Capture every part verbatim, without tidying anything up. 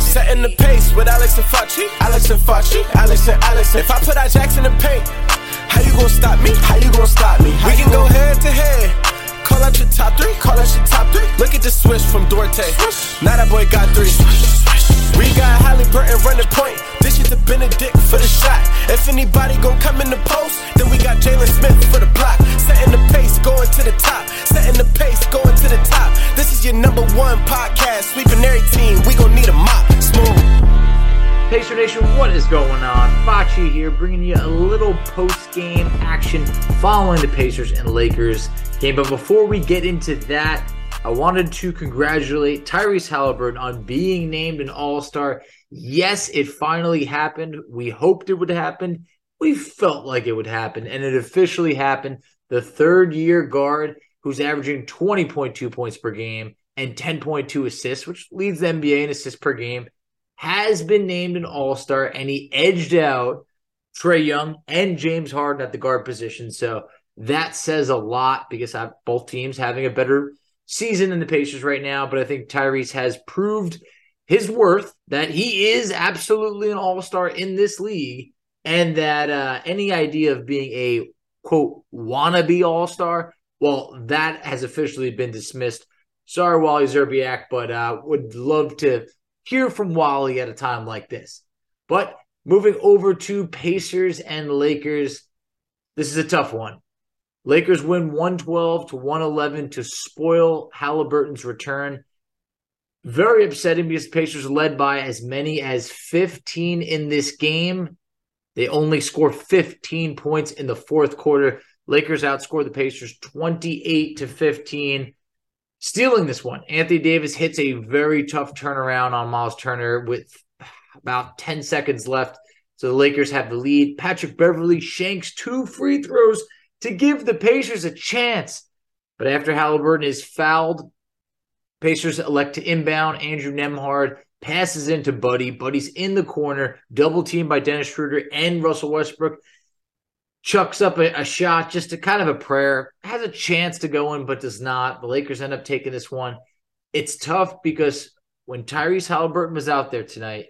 Setting the pace with Alex and Fauci, Alex and Fauci, Alex and Alex. If I put our jacks in the paint, how you gonna stop me? How you gonna stop me? How we can go head to head. Call out your top three, call out your top three. Look at the switch from Duarte. Now that boy got three. We got Halliburton running point. This is the Benedict for the shot. If anybody gon' come in the post, then we got Jalen Smith for the block. Setting the pace, going to the top. Setting the pace, going to the top. This is your number one podcast. Sweeping every team, we gon' need a mop. Pacer Nation, what is going on? Fauci here, bringing you a little post-game action following the Pacers and Lakers game. But before we get into that, I wanted to congratulate Tyrese Halliburton on being named an All-Star. Yes, it finally happened. We hoped it would happen. We felt like it would happen, and it officially happened. The third-year guard who's averaging twenty point two points per game and ten point two assists, which leads the N B A in assists per game, has been named an All-Star, and he edged out Trae Young and James Harden at the guard position. So that says a lot because I've, both teams having a better season in the Pacers right now, but I think Tyrese has proved his worth, that he is absolutely an All-Star in this league, and that uh, any idea of being a, quote, wannabe All-Star, well, that has officially been dismissed. Sorry, Wally Szczerbiak, but uh, would love to hear from Wally at a time like this. But moving over to Pacers and Lakers, this is a tough one. Lakers win one twelve to one eleven to spoil Halliburton's return. Very upsetting because Pacers led by as many as fifteen in this game. They only scored fifteen points in the fourth quarter. Lakers outscored the Pacers twenty-eight to fifteen. Stealing this one, Anthony Davis hits a very tough turnaround on Miles Turner with about ten seconds left. So the Lakers have the lead. Patrick Beverley shanks two free throws to give the Pacers a chance. But after Halliburton is fouled, Pacers elect to inbound. Andrew Nembhard passes into Buddy. Buddy's in the corner, double teamed by Dennis Schroeder and Russell Westbrook. Chucks up a, a shot, just a kind of a prayer. Has a chance to go in, but does not. The Lakers end up taking this one. It's tough because when Tyrese Halliburton was out there tonight,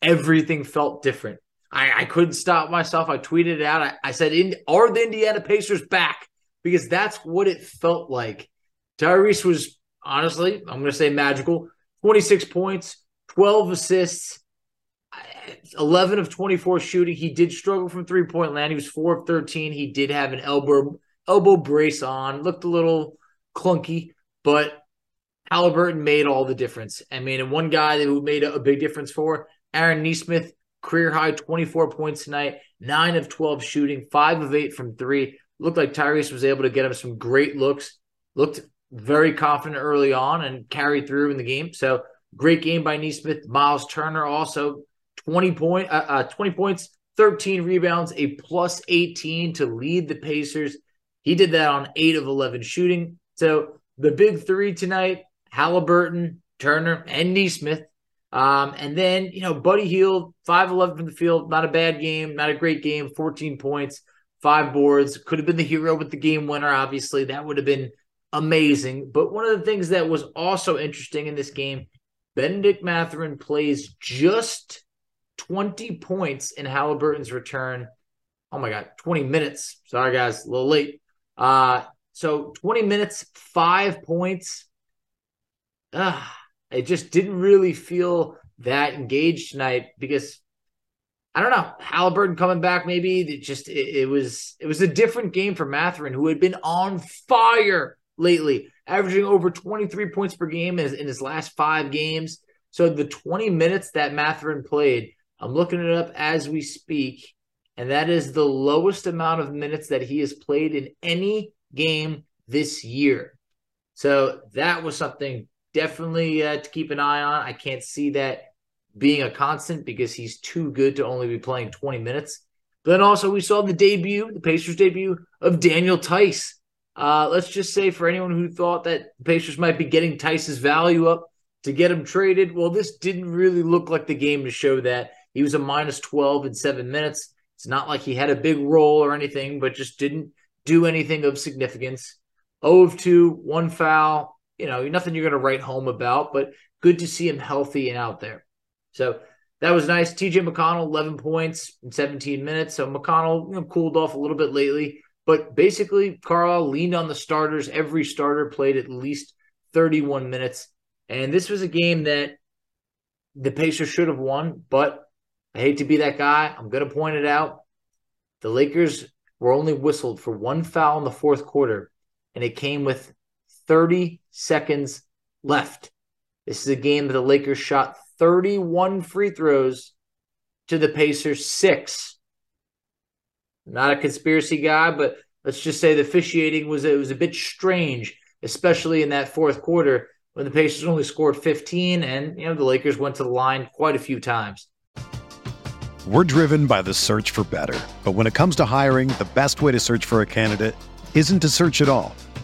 everything felt different. I, I couldn't stop myself. I tweeted it out. I, I said, in, are the Indiana Pacers back? Because that's what it felt like. Tyrese was, honestly, I'm going to say magical. twenty-six points, twelve assists, eleven of twenty-four shooting. He did struggle from three-point land. He was four of thirteen. He did have an elbow elbow brace on. Looked a little clunky, but Halliburton made all the difference. I mean, and one guy that made a, a big difference for, Aaron Nesmith, career-high twenty-four points tonight, nine of twelve shooting, five of eight from three. Looked like Tyrese was able to get him some great looks. Looked very confident early on and carried through in the game. So great game by Nesmith. Miles Turner also twenty, point, uh, uh, twenty points, thirteen rebounds, a plus eighteen to lead the Pacers. He did that on eight of eleven shooting. So the big three tonight, Halliburton, Turner, and Nesmith. Um, and then, you know, Buddy Hield, five eleven from the field, not a bad game, not a great game, fourteen points, five boards, could have been the hero with the game winner, obviously. That would have been amazing. But one of the things that was also interesting in this game, Benedict Mathurin plays just twenty points in Halliburton's return. Oh, my God, twenty minutes. Sorry, guys, a little late. Uh, so twenty minutes, five points. Ugh. It just didn't really feel that engaged tonight because, I don't know, Halliburton coming back maybe. It just it, it was it was a different game for Mathurin, who had been on fire lately, averaging over twenty-three points per game in his, in his last five games. So the twenty minutes that Mathurin played, I'm looking it up as we speak, and that is the lowest amount of minutes that he has played in any game this year. So that was something Definitely uh, to keep an eye on. I can't see that being a constant because he's too good to only be playing twenty minutes. But then also we saw the debut, the Pacers debut of Daniel Theis. Uh, let's just say for anyone who thought that the Pacers might be getting Theis's value up to get him traded, well, this didn't really look like the game to show that. He was a minus twelve in seven minutes. It's not like he had a big role or anything, but just didn't do anything of significance. zero of two, one foul. You know, nothing you're going to write home about, but good to see him healthy and out there. So that was nice. T J McConnell, eleven points in seventeen minutes. So McConnell, you know, cooled off a little bit lately, but basically Carlisle leaned on the starters. Every starter played at least thirty-one minutes. And this was a game that the Pacers should have won, but I hate to be that guy. I'm going to point it out. The Lakers were only whistled for one foul in the fourth quarter, and it came with thirty seconds left. This is a game that the Lakers shot thirty-one free throws to the Pacers six. Not a conspiracy guy, but let's just say the officiating was it was a bit strange, especially in that fourth quarter when the Pacers only scored fifteen, and you know the Lakers went to the line quite a few times. We're driven by the search for better, but when it comes to hiring, the best way to search for a candidate isn't to search at all.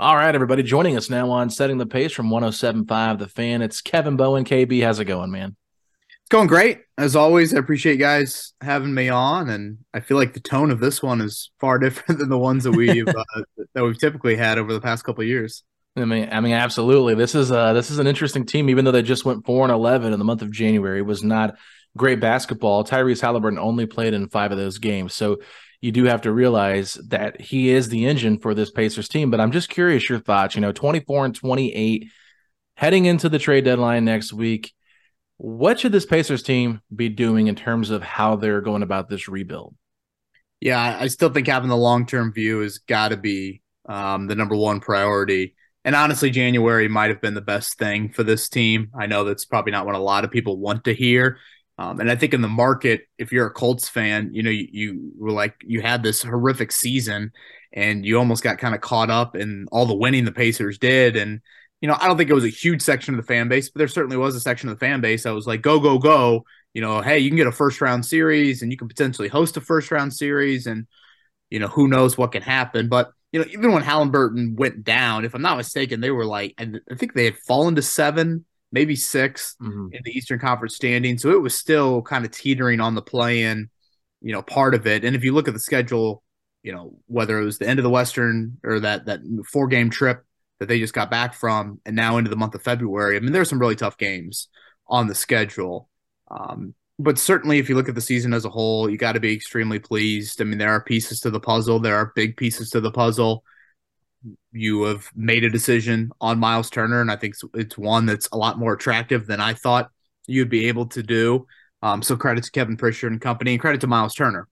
All right, everybody, joining us now on Setting the Pace from one oh seven point five The Fan. It's Kevin Bowen. K B, how's it going, man? It's going great. As always, I appreciate you guys having me on, and I feel like the tone of this one is far different than the ones that we've uh, that we've typically had over the past couple of years. I mean, I mean, absolutely. This is uh this is an interesting team, even though they just went four and eleven in the month of January. It was not great basketball. Tyrese Halliburton only played in five of those games, so you do have to realize that he is the engine for this Pacers team. But I'm just curious your thoughts, you know, twenty-four and twenty-eight heading into the trade deadline next week. What should this Pacers team be doing in terms of how they're going about this rebuild? Yeah, I still think having the long-term view has got to be um, the number one priority. And honestly, January might have been the best thing for this team. I know that's probably not what a lot of people want to hear. Um, and I think in the market, if you're a Colts fan, you know, you, you were like, you had this horrific season and you almost got kind of caught up in all the winning the Pacers did. And, you know, I don't think it was a huge section of the fan base, but there certainly was a section of the fan base that was like, go, go, go, you know, hey, you can get a first round series and you can potentially host a first round series. And, you know, who knows what can happen. But, you know, even when Halliburton went down, if I'm not mistaken, they were like, and I think they had fallen to seven, maybe six mm-hmm. in the Eastern Conference standing. So it was still kind of teetering on the play-in, you know, part of it. And if you look at the schedule, you know, whether it was the end of the Western or that that four-game trip that they just got back from and now into the month of February, I mean, there's some really tough games on the schedule. Um, but certainly if you look at the season as a whole, you got to be extremely pleased. I mean, there are pieces to the puzzle. There are big pieces to the puzzle. You have made a decision on Miles Turner, and I think it's one that's a lot more attractive than I thought you'd be able to do. Um, so credit to Kevin Pritchard and company, and credit to Miles Turner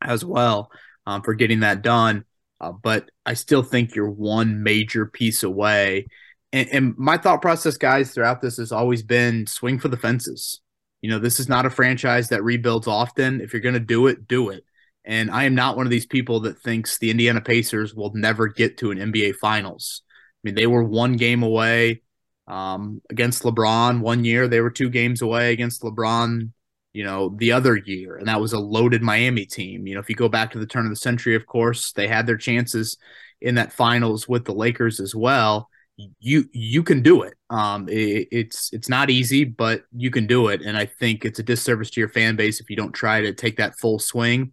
as well um, for getting that done. Uh, but I still think you're one major piece away. And, and my thought process, guys, throughout this has always been swing for the fences. You know, this is not a franchise that rebuilds often. If you're going to do it, do it. And I am not one of these people that thinks the Indiana Pacers will never get to an N B A Finals. I mean, they were one game away um, against LeBron one year. They were two games away against LeBron, you know, the other year. And that was a loaded Miami team. You know, if you go back to the turn of the century, of course, they had their chances in that Finals with the Lakers as well. You you can do it. Um, it it's it's not easy, but you can do it. And I think it's a disservice to your fan base if you don't try to take that full swing.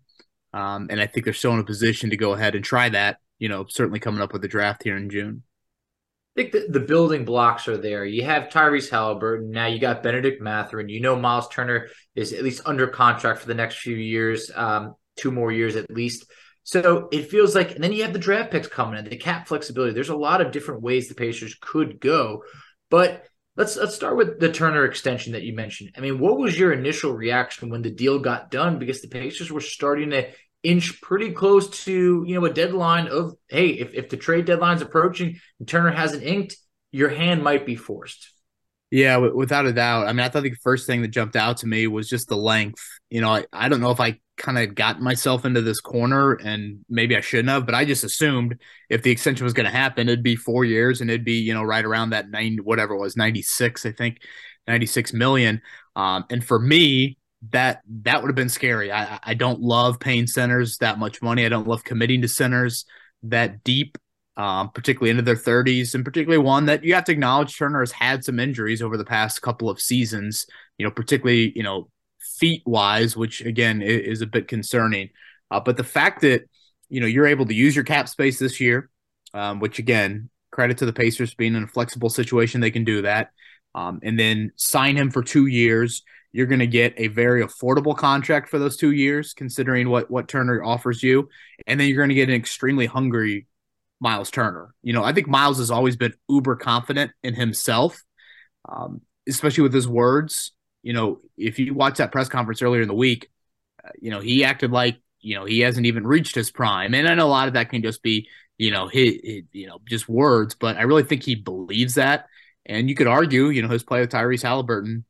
Um, and I think they're still in a position to go ahead and try that, you know, certainly coming up with the draft here in June. I think the, the building blocks are there. You have Tyrese Halliburton. Now you got Benedict Mathurin. You know Miles Turner is at least under contract for the next few years, um, two more years at least. So it feels like – and then you have the draft picks coming in, the cap flexibility. There's a lot of different ways the Pacers could go. But let's let's start with the Turner extension that you mentioned. I mean, what was your initial reaction when the deal got done? Because the Pacers were starting to – inch pretty close to, you know, a deadline of, hey, if, if the trade deadline's approaching and Turner hasn't inked, your hand might be forced. Yeah, w- without a doubt. I mean, I thought the first thing that jumped out to me was just the length. You know, I, I don't know if I kind of got myself into this corner, and maybe I shouldn't have, but I just assumed if the extension was going to happen, it'd be four years and it'd be, you know, right around that nine, whatever it was, ninety-six, I think, ninety-six million. Um, and for me, that that would have been scary. I, I don't love paying centers that much money. I don't love committing to centers that deep, um, particularly into their thirties, and particularly one that you have to acknowledge Turner has had some injuries over the past couple of seasons, you know, particularly, you know, feet-wise, which, again, is, is a bit concerning. Uh, but the fact that, you know, you're able to use your cap space this year, um, which, again, credit to the Pacers being in a flexible situation, they can do that, um, and then sign him for two years. You're going to get a very affordable contract for those two years, considering what, what Turner offers you. And then you're going to get an extremely hungry Miles Turner. You know, I think Miles has always been uber confident in himself, um, especially with his words. You know, if you watch that press conference earlier in the week, uh, you know, he acted like, you know, he hasn't even reached his prime. And I know a lot of that can just be, you know, his, his, you know, just words, but I really think he believes that. And you could argue, you know, his play with Tyrese Halliburton,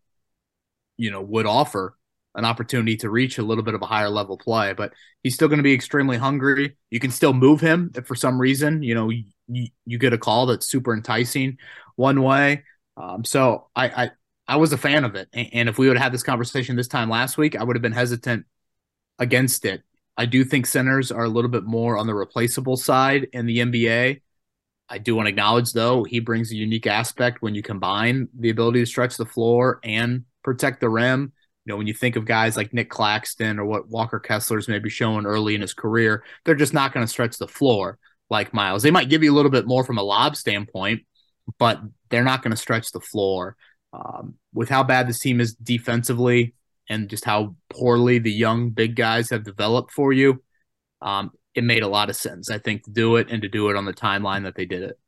you know, would offer an opportunity to reach a little bit of a higher level play, but he's still going to be extremely hungry. You can still move him if for some reason, you know, you, you get a call that's super enticing one way. Um, so I, I, I was a fan of it. And, and if we would have had this conversation this time last week, I would have been hesitant against it. I do think centers are a little bit more on the replaceable side in the N B A. I do want to acknowledge, though, he brings a unique aspect when you combine the ability to stretch the floor and protect the rim. You know, when you think of guys like Nick Claxton or what Walker Kessler's maybe showing early in his career, they're just not going to stretch the floor like Miles. They might give you a little bit more from a lob standpoint, but they're not going to stretch the floor. Um, with how bad this team is defensively and just how poorly the young big guys have developed for you, um, it made a lot of sense, I think, to do it and to do it on the timeline that they did it.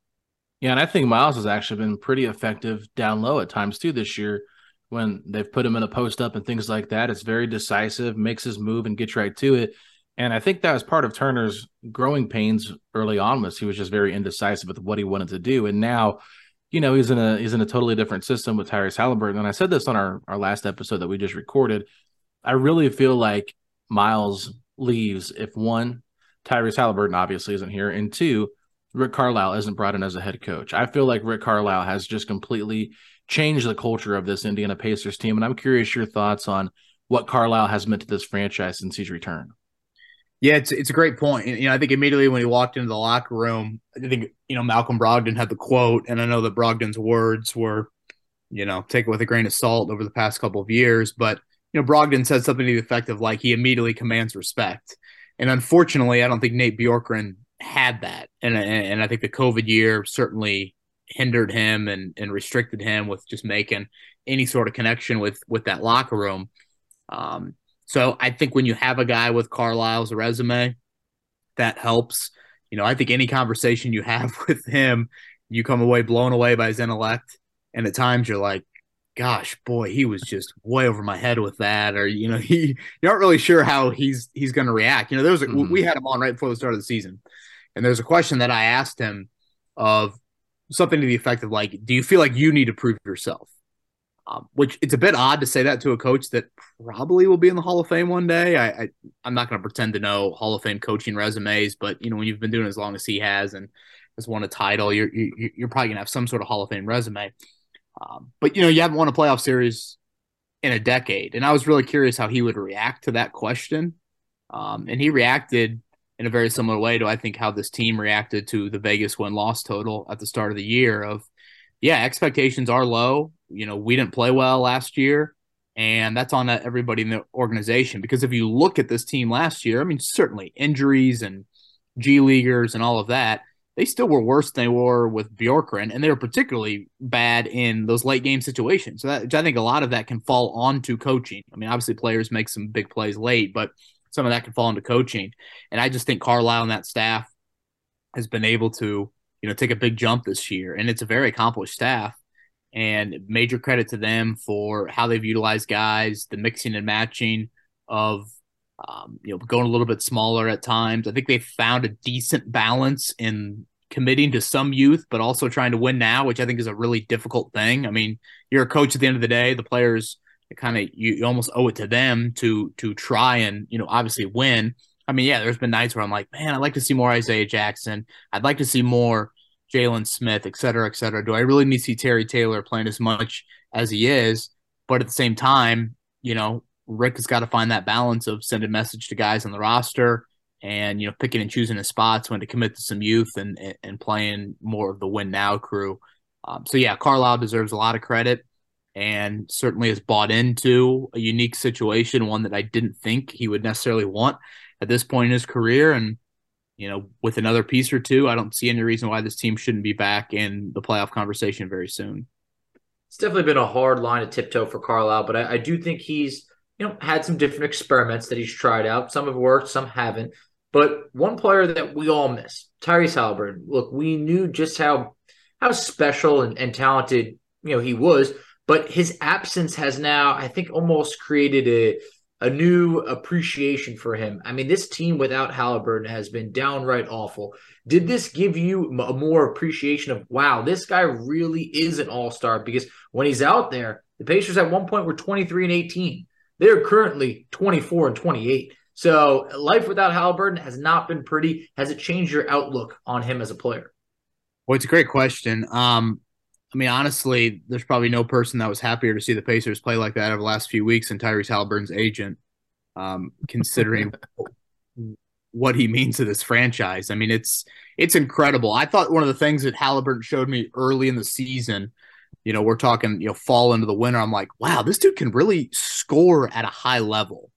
Yeah, and I think Miles has actually been pretty effective down low at times too this year when they've put him in a post-up and things like that. It's very decisive, makes his move and gets right to it. And I think that was part of Turner's growing pains early on, was he was just very indecisive with what he wanted to do. And now, you know, he's in a he's in a totally different system with Tyrese Halliburton. And I said this on our, our last episode that we just recorded. I really feel like Miles leaves if, one, Tyrese Halliburton obviously isn't here, and two, Rick Carlisle isn't brought in as a head coach. I feel like Rick Carlisle has just completely changed the culture of this Indiana Pacers team, and I'm curious your thoughts on what Carlisle has meant to this franchise since his return. Yeah, it's it's a great point. You know, I think immediately when he walked into the locker room, I think, you know, Malcolm Brogdon had the quote, and I know that Brogdon's words were, you know, take it with a grain of salt over the past couple of years, but, you know, Brogdon said something to the effect of, like, he immediately commands respect. And unfortunately, I don't think Nate Bjorkgren had that. And, and and I think the COVID year certainly hindered him and and restricted him with just making any sort of connection with with that locker room. Um, so I think when you have a guy with Carlisle's resume, that helps. You know, I think any conversation you have with him, you come away blown away by his intellect. And at times you're like, gosh, boy, he was just way over my head with that. Or, you know, he, you're not really sure how he's, he's going to react. You know, there was a, mm-hmm. we had him on right before the start of the season. And there's a question that I asked him of something to the effect of, like, do you feel like you need to prove yourself? Um, which it's a bit odd to say that to a coach that probably will be in the Hall of Fame one day. I, I I'm not going to pretend to know Hall of Fame coaching resumes, but, you know, when you've been doing it as long as he has and has won a title, you're, you, you're probably going to have some sort of Hall of Fame resume. Um, but, you know, you haven't won a playoff series in a decade. And I was really curious how he would react to that question. Um, and he reacted in a very similar way to, I think, how this team reacted to the Vegas win-loss total at the start of the year of, yeah, expectations are low. You know, we didn't play well last year. And that's on everybody in the organization. Because if you look at this team last year, I mean, certainly injuries and G-leaguers and all of that, they still were worse than they were with Bjorkgren, and they were particularly bad in those late-game situations. So that, which I think a lot of that can fall onto coaching. I mean, obviously players make some big plays late, but some of that can fall into coaching. And I just think Carlisle and that staff has been able to, you know, take a big jump this year. And it's a very accomplished staff, and major credit to them for how they've utilized guys, the mixing and matching of – Um, you know, going a little bit smaller at times. I think they found a decent balance in committing to some youth, but also trying to win now, which I think is a really difficult thing. I mean, you're a coach at the end of the day. The players kind of, you, you almost owe it to them to to try and, you know, obviously win. I mean, yeah, there's been nights where I'm like, man, I'd like to see more Isaiah Jackson. I'd like to see more Jalen Smith, et cetera, et cetera. Do I really need to see Terry Taylor playing as much as he is? But at the same time, you know, Rick has got to find that balance of sending message to guys on the roster and, you know, picking and choosing his spots when to commit to some youth and and, and playing more of the win now crew. Um, so, yeah, Carlisle deserves a lot of credit and certainly has bought into a unique situation, one that I didn't think he would necessarily want at this point in his career. And, you know, with another piece or two, I don't see any reason why this team shouldn't be back in the playoff conversation very soon. It's definitely been a hard line to tiptoe for Carlisle, but I, I do think he's, you know, had some different experiments that he's tried out. Some have worked, some haven't. But one player that we all miss, Tyrese Halliburton. Look, we knew just how how special and, and talented, you know, he was, but his absence has now, I think, almost created a, a new appreciation for him. I mean, this team without Halliburton has been downright awful. Did this give you a more appreciation of, wow, this guy really is an all-star? Because when he's out there, the Pacers at one point were twenty-three and eighteen. They're currently twenty-four and twenty-eight. So life without Halliburton has not been pretty. Has it changed your outlook on him as a player? Well, it's a great question. Um, I mean, honestly, there's probably no person that was happier to see the Pacers play like that over the last few weeks than Tyrese Halliburton's agent, um, considering what he means to this franchise. I mean, it's it's incredible. I thought one of the things that Halliburton showed me early in the season, you know, we're talking, you know, fall into the winter, I'm like, wow, this dude can really score at a high level.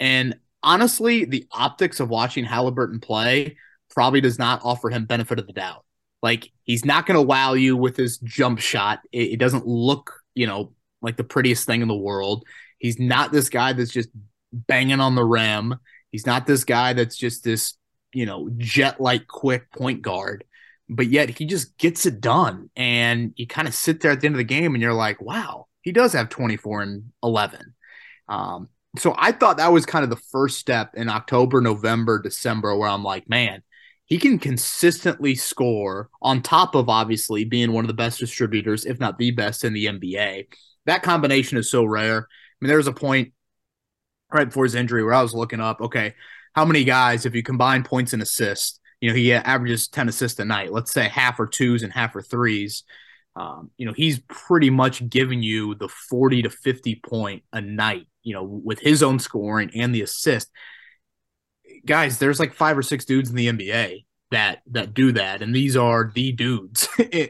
And honestly, the optics of watching Halliburton play probably does not offer him benefit of the doubt. Like, he's not going to wow you with his jump shot. It, it doesn't look, you know, like the prettiest thing in the world. He's not this guy that's just banging on the rim. He's not this guy that's just this, you know, jet-like quick point guard. But yet he just gets it done. And you kind of sit there at the end of the game and you're like, wow, he does have twenty-four and eleven. Um, so I thought that was kind of the first step in October, November, December, where I'm like, man, he can consistently score on top of obviously being one of the best distributors, if not the best in the N B A. That combination is so rare. I mean, there was a point right before his injury where I was looking up, okay, how many guys, if you combine points and assists, you know, he averages ten assists a night, let's say half are twos and half are threes. Um, you know, he's pretty much giving you the forty to fifty point a night, you know, with his own scoring and the assist. Guys, there's like five or six dudes in the N B A that that do that, and these are the dudes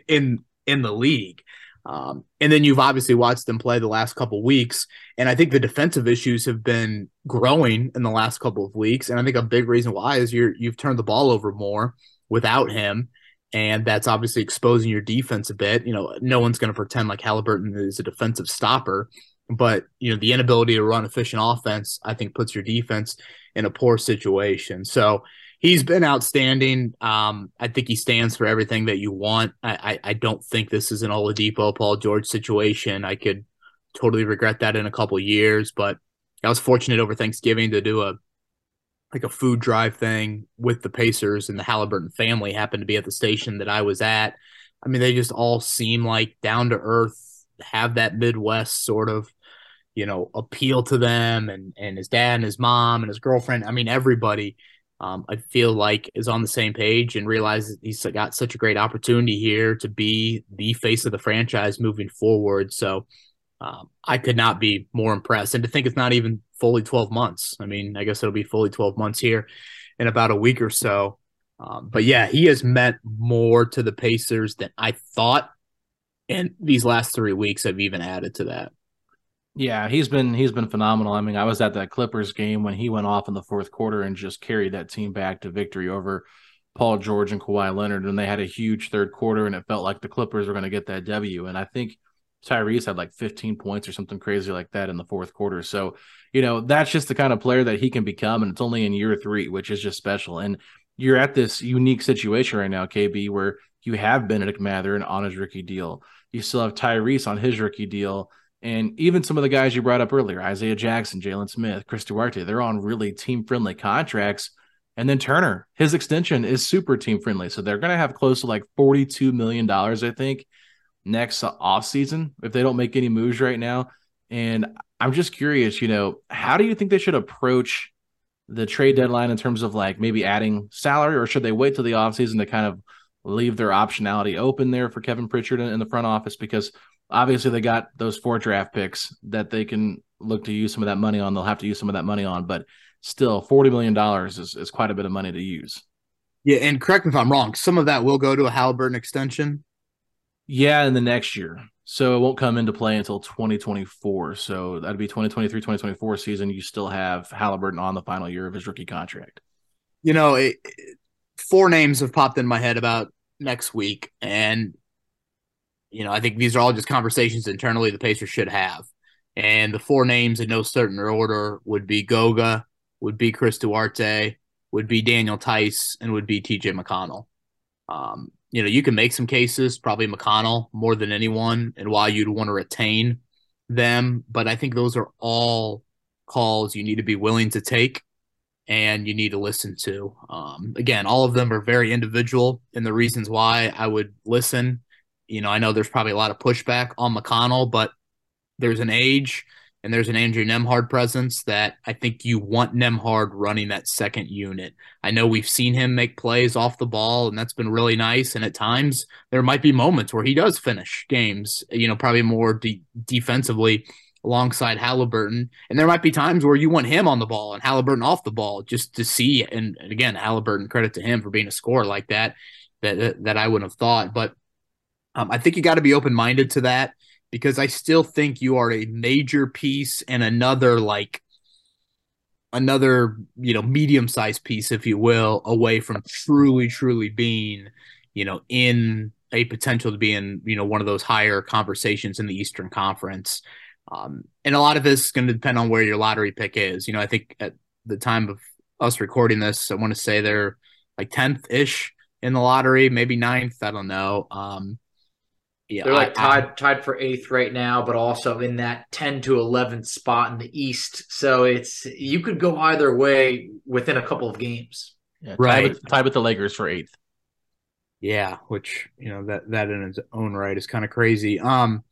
in in the league. Um, and then you've obviously watched them play the last couple of weeks, and I think the defensive issues have been growing in the last couple of weeks, and I think a big reason why is you're, you've turned the ball over more without him, and that's obviously exposing your defense a bit. You know, no one's going to pretend like Halliburton is a defensive stopper, but, you know, the inability to run efficient offense, I think, puts your defense in a poor situation. So he's been outstanding. Um, I think he stands for everything that you want. I, I, I don't think this is an Oladipo, Paul George situation. I could totally regret that in a couple years, but I was fortunate over Thanksgiving to do a like a food drive thing with the Pacers, and the Halliburton family happened to be at the station that I was at. I mean, they just all seem like down to earth, have that Midwest sort of, you know, appeal to them, and and his dad and his mom and his girlfriend. I mean, everybody, um, I feel like is on the same page and realizes he's got such a great opportunity here to be the face of the franchise moving forward. So um, I could not be more impressed. And to think it's not even fully twelve months. I mean, I guess it'll be fully twelve months here in about a week or so. Um, but yeah, he has meant more to the Pacers than I thought. And these last three weeks have even added to that. Yeah, he's been he's been phenomenal. I mean, I was at that Clippers game when he went off in the fourth quarter and just carried that team back to victory over Paul George and Kawhi Leonard, and they had a huge third quarter, and it felt like the Clippers were going to get that W. And I think Tyrese had like fifteen points or something crazy like that in the fourth quarter. So, you know, that's just the kind of player that he can become, and it's only in year three, which is just special. And you're at this unique situation right now, K B, where you have Benedict Mathurin on his rookie deal. You still have Tyrese on his rookie deal. And even some of the guys you brought up earlier, Isaiah Jackson, Jalen Smith, Chris Duarte, they're on really team-friendly contracts. And then Turner, his extension is super team-friendly. So they're going to have close to like forty-two million dollars, I think, next offseason if they don't make any moves right now. And I'm just curious, you know, how do you think they should approach the trade deadline in terms of like maybe adding salary, or should they wait till the offseason to kind of leave their optionality open there for Kevin Pritchard in the front office, because obviously they got those four draft picks that they can look to use some of that money on. They'll have to use some of that money on, but still forty million dollars is, is quite a bit of money to use. Yeah. And correct me if I'm wrong, some of that will go to a Halliburton extension. Yeah. In the next year. So it won't come into play until twenty twenty-four. So that'd be twenty twenty-three, twenty twenty-four season. You still have Halliburton on the final year of his rookie contract. You know, it, it, four names have popped in my head about next week. And, you know, I think these are all just conversations internally the Pacers should have. And the four names in no certain order would be Goga, would be Chris Duarte, would be Daniel Theis, and would be T J McConnell. Um, you know, you can make some cases, probably McConnell more than anyone, and why you'd want to retain them. But I think those are all calls you need to be willing to take and you need to listen to. Um, again, all of them are very individual and the reasons why I would listen. You know, I know there's probably a lot of pushback on McConnell, but there's an age and there's an Andrew Nembhard presence that I think you want Nembhard running that second unit. I know we've seen him make plays off the ball, and that's been really nice. And at times there might be moments where he does finish games, you know, probably more de- defensively alongside Halliburton. And there might be times where you want him on the ball and Halliburton off the ball just to see. And again, Halliburton, credit to him for being a scorer like that, that, that I wouldn't have thought. But um, I think you got to be open-minded to that, because I still think you are a major piece and another like another, you know, medium-sized piece, if you will, away from truly, truly being, you know, in a potential to be in, you know, one of those higher conversations in the Eastern Conference. Um, and a lot of this is going to depend on where your lottery pick is. You know, I think at the time of us recording this, I want to say they're like tenth-ish in the lottery, maybe ninth. I don't know. Um, yeah, they're like I, tied I, tied for eighth right now, but also in that ten to eleven spot in the East. So it's, you could go either way within a couple of games. Yeah, right. Tied with, tied with the Lakers for eighth. Yeah, which, you know, that that in its own right is kind of crazy. Um,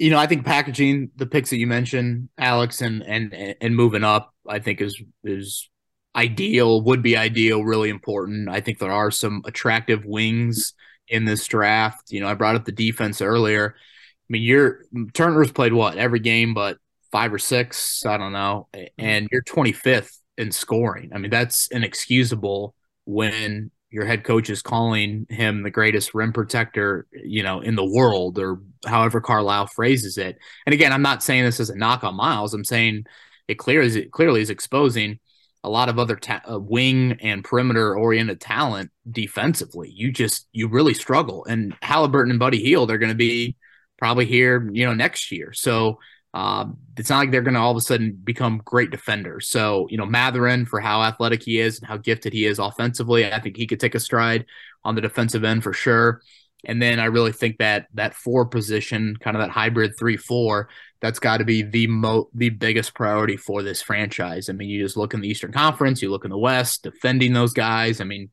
you know, I think packaging the picks that you mentioned, Alex, and and and moving up, I think is is ideal, would be ideal, really important. I think there are some attractive wings in this draft. You know, I brought up the defense earlier. I mean, you're Turner's played what every game, but five or six, I don't know, and you're twenty-fifth in scoring. I mean, that's inexcusable when your head coach is calling him the greatest rim protector, you know, in the world, or however Carlisle phrases it. And again, I'm not saying this as a knock on Miles. I'm saying it clears, it clearly is exposing a lot of other ta- wing and perimeter oriented talent defensively. You just, you really struggle, and Halliburton and Buddy Hield are going to be probably here, you know, next year. So uh, it's not like they're going to all of a sudden become great defenders. So, you know, Mathurin, for how athletic he is and how gifted he is offensively, I think he could take a stride on the defensive end for sure. And then I really think that that four position, kind of that hybrid three, four, that's got to be the mo- the biggest priority for this franchise. I mean, you just look in the Eastern Conference, you look in the West, defending those guys. I mean,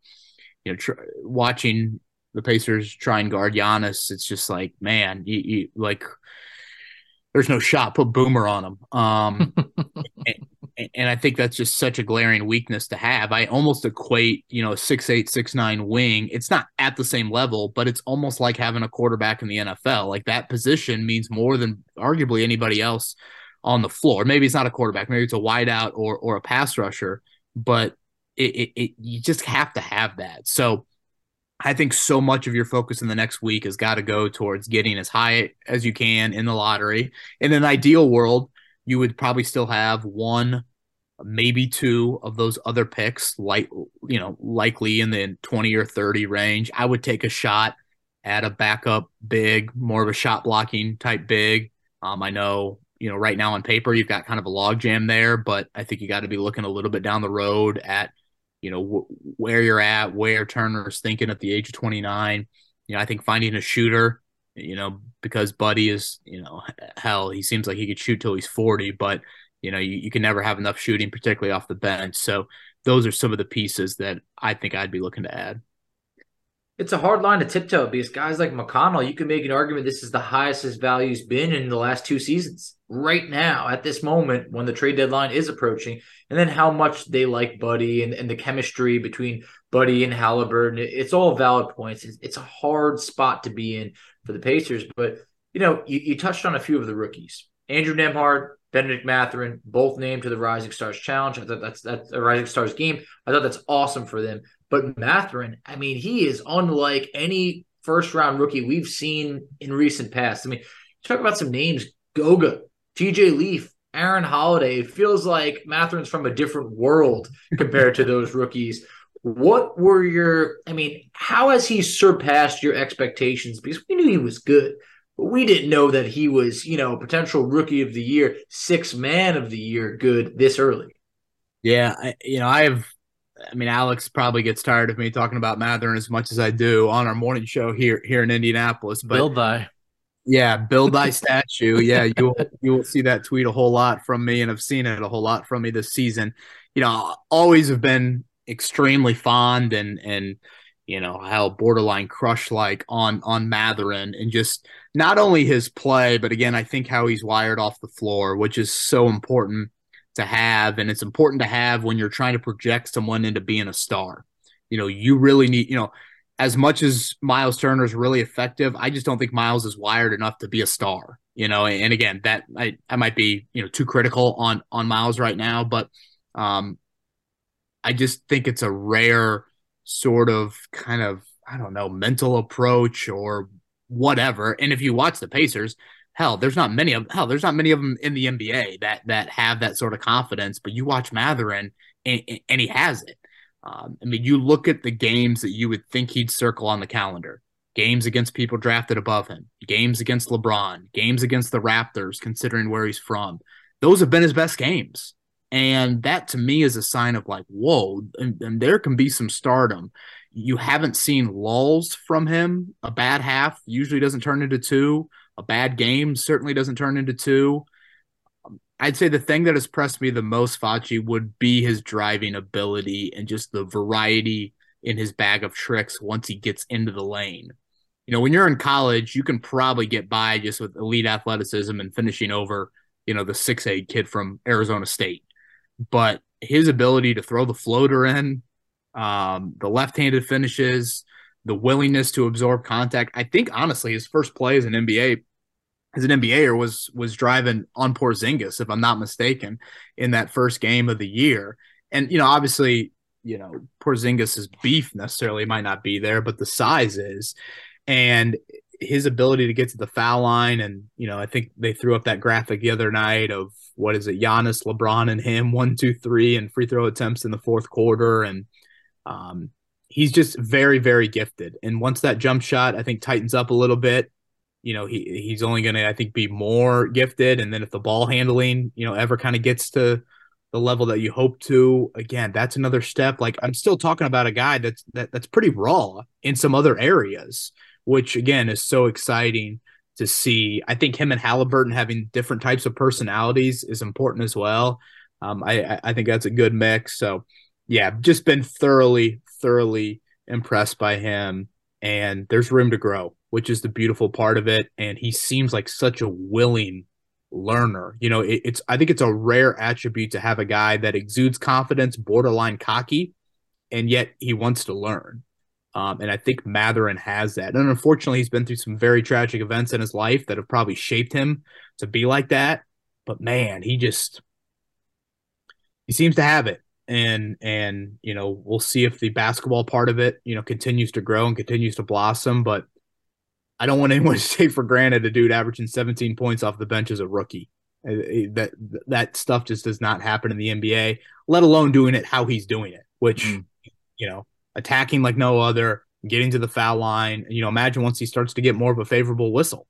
you know, tr- watching the Pacers try and guard Giannis, it's just like, man, you, you like, there's no shot. Put Boomer on him. Um, and, and I think that's just such a glaring weakness to have. I almost equate, you know, a six eight, six nine wing. It's not at the same level, but it's almost like having a quarterback in the N F L. Like that position means more than arguably anybody else on the floor. Maybe it's not a quarterback. Maybe it's a wideout or or a pass rusher, but it, it, it you just have to have that. So I think so much of your focus in the next week has got to go towards getting as high as you can in the lottery. In an ideal world, you would probably still have one, maybe two of those other picks, like, you know, likely in the twenty or thirty range. I would take a shot at a backup big, more of a shot blocking type big. Um, I know, you know, right now on paper, you've got kind of a logjam there, but I think you got to be looking a little bit down the road at, you know, wh- where you're at, where Turner's thinking at the age of twenty-nine. You know, I think finding a shooter, you know, because Buddy is, you know, hell, he seems like he could shoot till he's forty, but, you know, you, you can never have enough shooting, particularly off the bench. So those are some of the pieces that I think I'd be looking to add. It's a hard line to tiptoe because guys like McConnell, you can make an argument this is the highest his value's been in the last two seasons right now at this moment when the trade deadline is approaching. And then how much they like Buddy and, and the chemistry between Buddy and Halliburton. It's all valid points. It's, it's a hard spot to be in for the Pacers. But, you know, you, you touched on a few of the rookies. Andrew Nembhard, Benedict Mathurin, both named to the Rising Stars Challenge. I thought that's, that's a Rising Stars game. I thought that's awesome for them. But Mathurin, I mean, he is unlike any first-round rookie we've seen in recent past. I mean, talk about some names, Goga, T J Leaf, Aaron Holiday. It feels like Mathurin's from a different world compared to those rookies. What were your – I mean, how has he surpassed your expectations? Because we knew he was good, but we didn't know that he was, you know, potential rookie of the year, sixth man of the year good this early. Yeah, I, you know, I have – I mean, Alex probably gets tired of me talking about Mathurin as much as I do on our morning show here here in Indianapolis. But build thy, yeah, build thy statue. Yeah, you will, you will see that tweet a whole lot from me, and I've seen it a whole lot from me this season. You know, always have been extremely fond and and you know how borderline crush like on on Mathurin, and just not only his play, but again, I think how he's wired off the floor, which is so important to have. And it's important to have when you're trying to project someone into being a star. You know, you really need, you know, as much as Miles Turner is really effective, I just don't think Miles is wired enough to be a star, you know? And again, that I, I might be, you know, too critical on, on Miles right now, but um, I just think it's a rare sort of kind of, I don't know, mental approach or whatever. And if you watch the Pacers, hell, there's not many of hell, there's not many of them in the N B A that, that have that sort of confidence, but you watch Mathurin and, and he has it. Um, I mean, you look at the games that you would think he'd circle on the calendar, games against people drafted above him, games against LeBron, games against the Raptors, considering where he's from. Those have been his best games. And that to me is a sign of like, whoa, and, and there can be some stardom. You haven't seen lulls from him. A bad half usually doesn't turn into two. A bad game certainly doesn't turn into two. I'd say the thing that has impressed me the most, Facci, would be his driving ability and just the variety in his bag of tricks once he gets into the lane. You know, when you're in college, you can probably get by just with elite athleticism and finishing over, you know, the six eight kid from Arizona State. But his ability to throw the floater in, um, the left-handed finishes, the willingness to absorb contact. I think, honestly, his first play as an N B A as an NBAer was was driving on Porzingis, if I'm not mistaken, in that first game of the year. And, you know, obviously, you know, Porzingis's beef necessarily might not be there, but the size is. And his ability to get to the foul line and, you know, I think they threw up that graphic the other night of, what is it, Giannis, LeBron, and him, one, two, three, and free throw attempts in the fourth quarter. And um, he's just very, very gifted. And once that jump shot, I think, tightens up a little bit, you know, he he's only going to, I think, be more gifted. And then if the ball handling, you know, ever kind of gets to the level that you hope to, again, that's another step. Like, I'm still talking about a guy that's that, that's pretty raw in some other areas, which, again, is so exciting to see. I think him and Halliburton having different types of personalities is important as well. Um, I, I think that's a good mix. So, yeah, just been thoroughly, thoroughly impressed by him. And there's room to grow, which is the beautiful part of it. And he seems like such a willing learner. You know, it, it's I think it's a rare attribute to have a guy that exudes confidence, borderline cocky, and yet he wants to learn. Um, and I think Mathurin has that. And unfortunately, he's been through some very tragic events in his life that have probably shaped him to be like that. But, man, he just – he seems to have it. And, and you know, we'll see if the basketball part of it, you know, continues to grow and continues to blossom. But I don't want anyone to take for granted a dude averaging seventeen points off the bench as a rookie. That that stuff just does not happen in the N B A, let alone doing it how he's doing it, which, mm. you know, attacking like no other, getting to the foul line. You know, imagine once he starts to get more of a favorable whistle.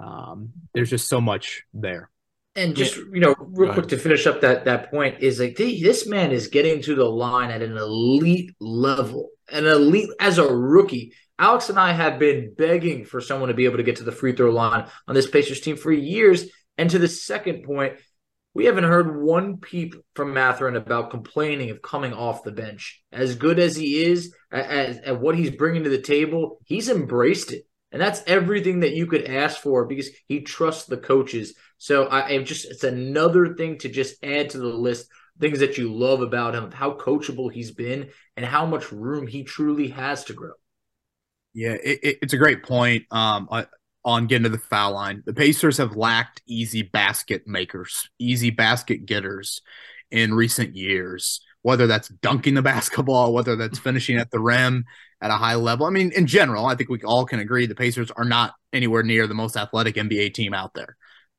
Um, there's just so much there. And just, you know, real quick to finish up that that point is like the, this man is getting to the line at an elite level, an elite as a rookie. Alex and I have been begging for someone to be able to get to the free throw line on this Pacers team for years. And to the second point, we haven't heard one peep from Mathurin about complaining of coming off the bench. As good as he is, as, as what he's bringing to the table, he's embraced it. And that's everything that you could ask for because he trusts the coaches. So I am just it's another thing to just add to the list, things that you love about him, how coachable he's been, and how much room he truly has to grow. Yeah, it, it, it's a great point um, on getting to the foul line. The Pacers have lacked easy basket makers, easy basket getters in recent years, whether that's dunking the basketball, whether that's finishing at the rim at a high level. I mean, in general, I think we all can agree the Pacers are not anywhere near the most athletic N B A team out there.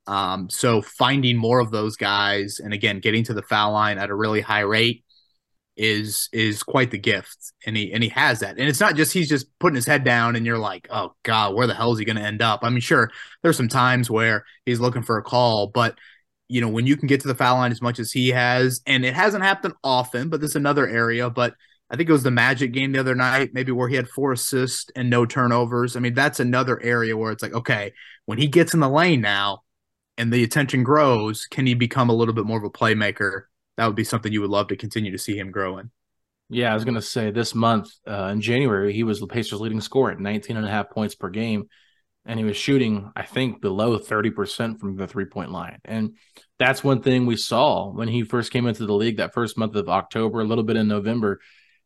Um, so finding more of those guys and, again, getting to the foul line at a really high rate is is quite the gift. And he and he has that. And it's not just he's just putting his head down and you're like, oh, God, where the hell is he going to end up? I mean, sure, there's some times where he's looking for a call, but, you know, when you can get to the foul line as much as he has, and it hasn't happened often, but this is another area, but I think it was the Magic game the other night, maybe where he had four assists and no turnovers. I mean, that's another area where it's like, okay, when he gets in the lane now and the attention grows, can he become a little bit more of a playmaker? That would be something you would love to continue to see him grow in. Yeah, I was going to say this month uh, in January, he was the Pacers' leading scorer at nineteen and a half points per game. And he was shooting, I think, below thirty percent from the three-point line. And that's one thing we saw when he first came into the league that first month of October, a little bit in November.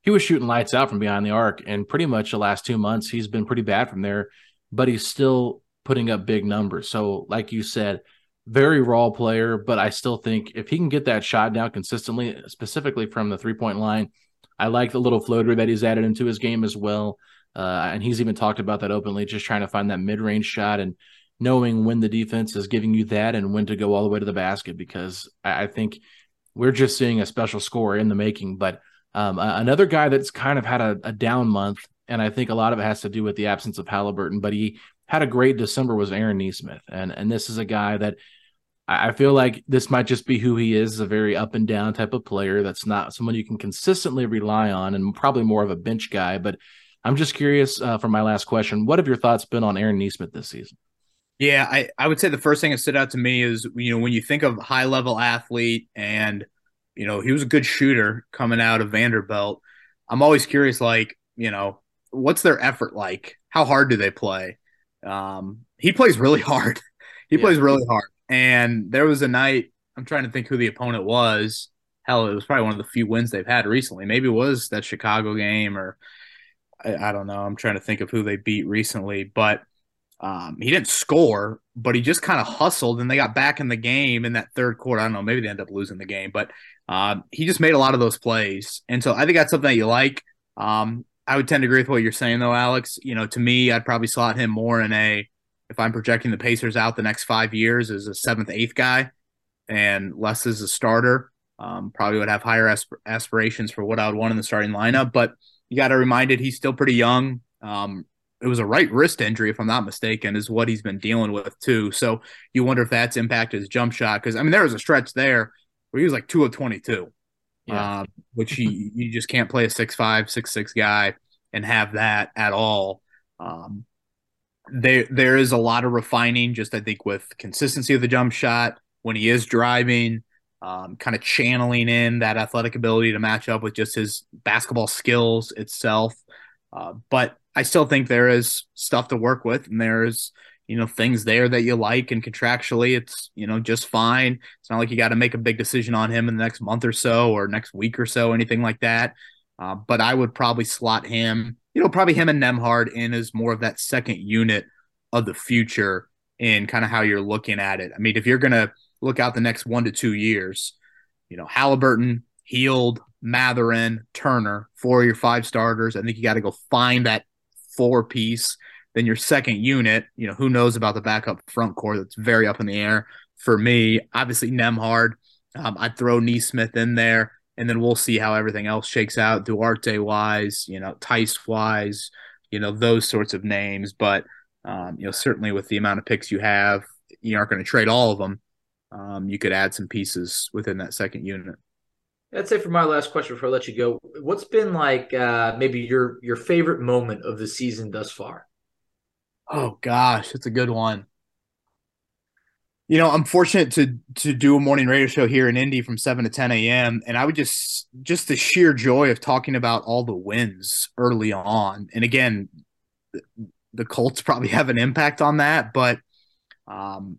he was shooting lights out from behind the arc, and pretty much the last two months he's been pretty bad from there, but he's still putting up big numbers. So like you said, very raw player, but I still think if he can get that shot down consistently, specifically from the three-point line, I like the little floater that he's added into his game as well. Uh, and he's even talked about that openly, just trying to find that mid-range shot and knowing when the defense is giving you that and when to go all the way to the basket, because I, I think we're just seeing a special scorer in the making. But um, uh, another guy that's kind of had a, a down month, and I think a lot of it has to do with the absence of Halliburton, but he had a great December, was Aaron Nesmith. And, and this is a guy that I feel like this might just be who he is, a very up and down type of player. That's not someone you can consistently rely on, and probably more of a bench guy. But I'm just curious, uh, for my last question, what have your thoughts been on Aaron Nesmith this season? Yeah, I, I would say the first thing that stood out to me is, you know, when you think of high level athlete, and, you know, he was a good shooter coming out of Vanderbilt. I'm always curious, like, you know, what's their effort like? How hard do they play? Um, he plays really hard. He yeah. plays really hard. And there was a night, I'm trying to think who the opponent was. Hell, it was probably one of the few wins they've had recently. Maybe it was that Chicago game, or I, I don't know. I'm trying to think of who they beat recently. But um, he didn't score, but he just kind of hustled, and they got back in the game in that third quarter. I don't know. Maybe they ended up losing the game. But um, he just made a lot of those plays. And so I think that's something that you like. Um, I would tend to agree with what you're saying, though, Alex. You know, to me, I'd probably slot him more in a, if I'm projecting the Pacers out the next five years, as a seventh, eighth guy, and less as a starter. Um, probably would have higher asp- aspirations for what I would want in the starting lineup. But you got to remind it, he's still pretty young. Um, it was a right wrist injury, if I'm not mistaken, is what he's been dealing with too. So you wonder if that's impacted his jump shot. Because I mean, there was a stretch there where he was like two of twenty-two, yeah. uh, which you, you just can't play a six five, six six guy and have that at all. Um, There, there is a lot of refining, just I think with consistency of the jump shot when he is driving, um, kind of channeling in that athletic ability to match up with just his basketball skills itself. Uh, but I still think there is stuff to work with, and there's, you know, things there that you like, and contractually it's, you know, just fine. It's not like you got to make a big decision on him in the next month or so, or next week or so, anything like that. Uh, but I would probably slot him, you know, probably him and Nembhard in as more of that second unit of the future in kind of how you're looking at it. I mean, if you're going to look out the next one to two years, you know, Halliburton, Hield, Mathurin, Turner, four of your five starters. I think you got to go find that four piece. Then your second unit, you know, who knows about the backup front court? That's very up in the air for me. Obviously, Nembhard. Um, I'd throw Nesmith in there. And then we'll see how everything else shakes out, Duarte-wise, you know, Theis-wise, you know, those sorts of names. But, um, you know, certainly with the amount of picks you have, you aren't going to trade all of them. Um, you could add some pieces within that second unit. That's it for my last question before I let you go. What's been like uh, maybe your your favorite moment of the season thus far? Oh, gosh, that's a good one. You know, I'm fortunate to to do a morning radio show here in Indy from seven to ten a.m. And I would just just the sheer joy of talking about all the wins early on. And again, the Colts probably have an impact on that, but um,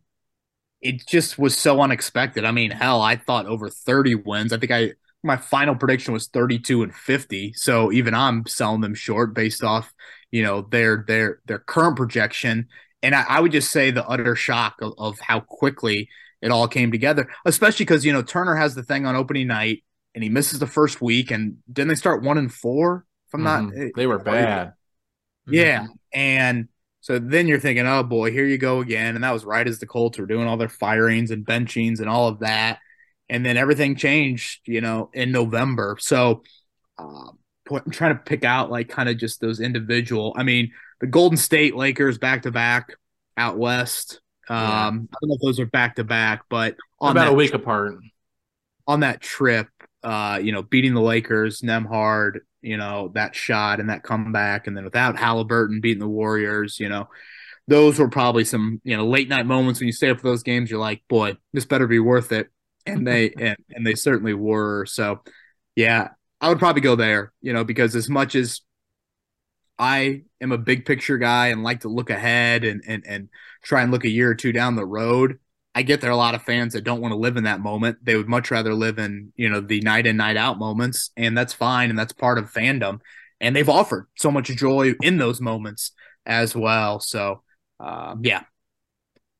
it just was so unexpected. I mean, hell, I thought over thirty wins. I think I my final prediction was thirty-two and fifty. So even I'm selling them short based off, you know, their their their current projection. And I, I would just say the utter shock of, of how quickly it all came together, especially because, you know, Turner has the thing on opening night and he misses the first week. And didn't they start one and four? If I'm mm-hmm. not, they were bad. Yeah. Mm-hmm. And so then you're thinking, oh boy, here you go again. And that was right as the Colts were doing all their firings and benchings and all of that. And then everything changed, you know, in November. So um, I'm trying to pick out like kind of just those individual, I mean, the Golden State Lakers back-to-back out west. Um, yeah. I don't know if those are back-to-back, but on about that a week trip, apart. On that trip, uh, you know, beating the Lakers, Nembhard, you know, that shot and that comeback, and then without Halliburton beating the Warriors, you know, those were probably some, you know, late-night moments when you stay up for those games. You're like, boy, this better be worth it, and they and, and they certainly were. So, yeah, I would probably go there, you know, because as much as I am a big picture guy and like to look ahead and, and, and try and look a year or two down the road. I get there are a lot of fans that don't want to live in that moment. They would much rather live in, you know, the night in, night out moments, and that's fine, and that's part of fandom. And they've offered so much joy in those moments as well. So, um, yeah.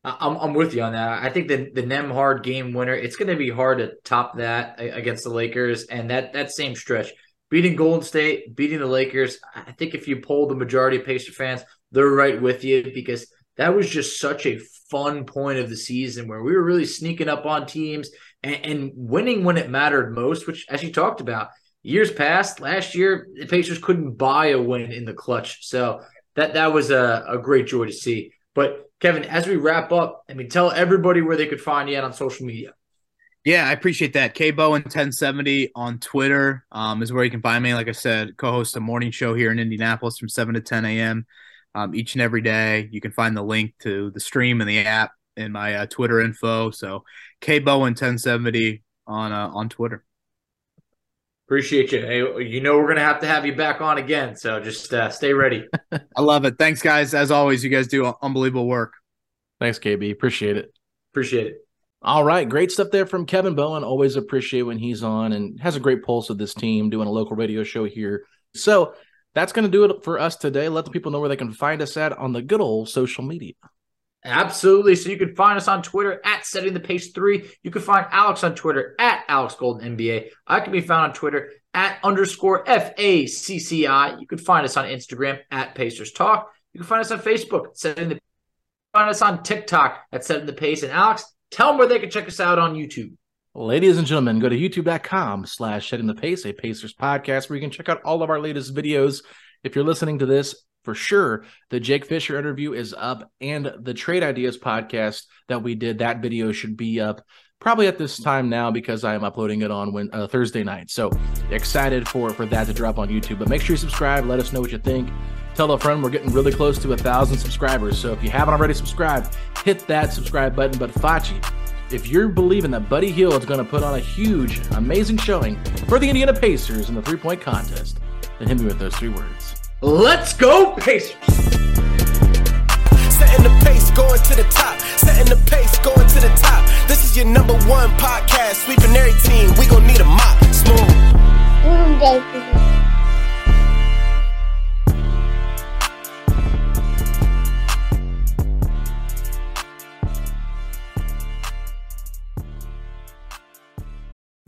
I'm I'm with you on that. I think the, the Nembhard game winner, it's going to be hard to top that against the Lakers. And that that same stretch, beating Golden State, beating the Lakers, I think if you poll the majority of Pacer fans, they're right with you, because that was just such a fun point of the season where we were really sneaking up on teams and, and winning when it mattered most, which, as you talked about, years past, last year, the Pacers couldn't buy a win in the clutch. So that, that was a, a great joy to see. But Kevin, as we wrap up, I mean, tell everybody where they could find you at on social media. Yeah, I appreciate that. K Bowen ten seventy on Twitter um, is where you can find me. Like I said, co-host a morning show here in Indianapolis from seven to ten a.m. Um, each and every day. You can find the link to the stream and the app in my uh, Twitter info. So K Bowen ten seventy on uh, on Twitter. Appreciate you. Hey, you know we're going to have to have you back on again, so just uh, stay ready. I love it. Thanks, guys. As always, you guys do unbelievable work. Thanks, K B. Appreciate it. Appreciate it. All right. Great stuff there from Kevin Bowen. Always appreciate when he's on and has a great pulse of this team doing a local radio show here. So that's going to do it for us today. Let the people know where they can find us at on the good old social media. Absolutely. So you can find us on Twitter at Setting the Pace three. You can find Alex on Twitter at Alex Golden N B A. I can be found on Twitter at underscore F A C C I. You can find us on Instagram at Pacers Talk. You can find us on Facebook, Setting the Pace. Find us on TikTok at Setting the Pace. And Alex, tell them where they can check us out on YouTube. Ladies and gentlemen, go to youtube.com slash Setting the Pace, a Pacers podcast, where you can check out all of our latest videos. If you're listening to this, for sure, the Jake Fisher interview is up, and the Trade Ideas podcast that we did, that video should be up probably at this time now, because I am uploading it on when, uh, Thursday night. So excited for, for that to drop on YouTube. But make sure you subscribe. Let us know what you think. Tell a friend. We're getting really close to a thousand subscribers. So if you haven't already subscribed, hit that subscribe button. But Fachi, if you're believing that Buddy Hield is going to put on a huge, amazing showing for the Indiana Pacers in the three-point contest, then hit me with those three words. Let's go, Pacers! Setting the pace, going to the top. Setting the pace, going to the top. This is your number one podcast. Sweeping every team. We gon' need a mop. Smooth. Mm, baby.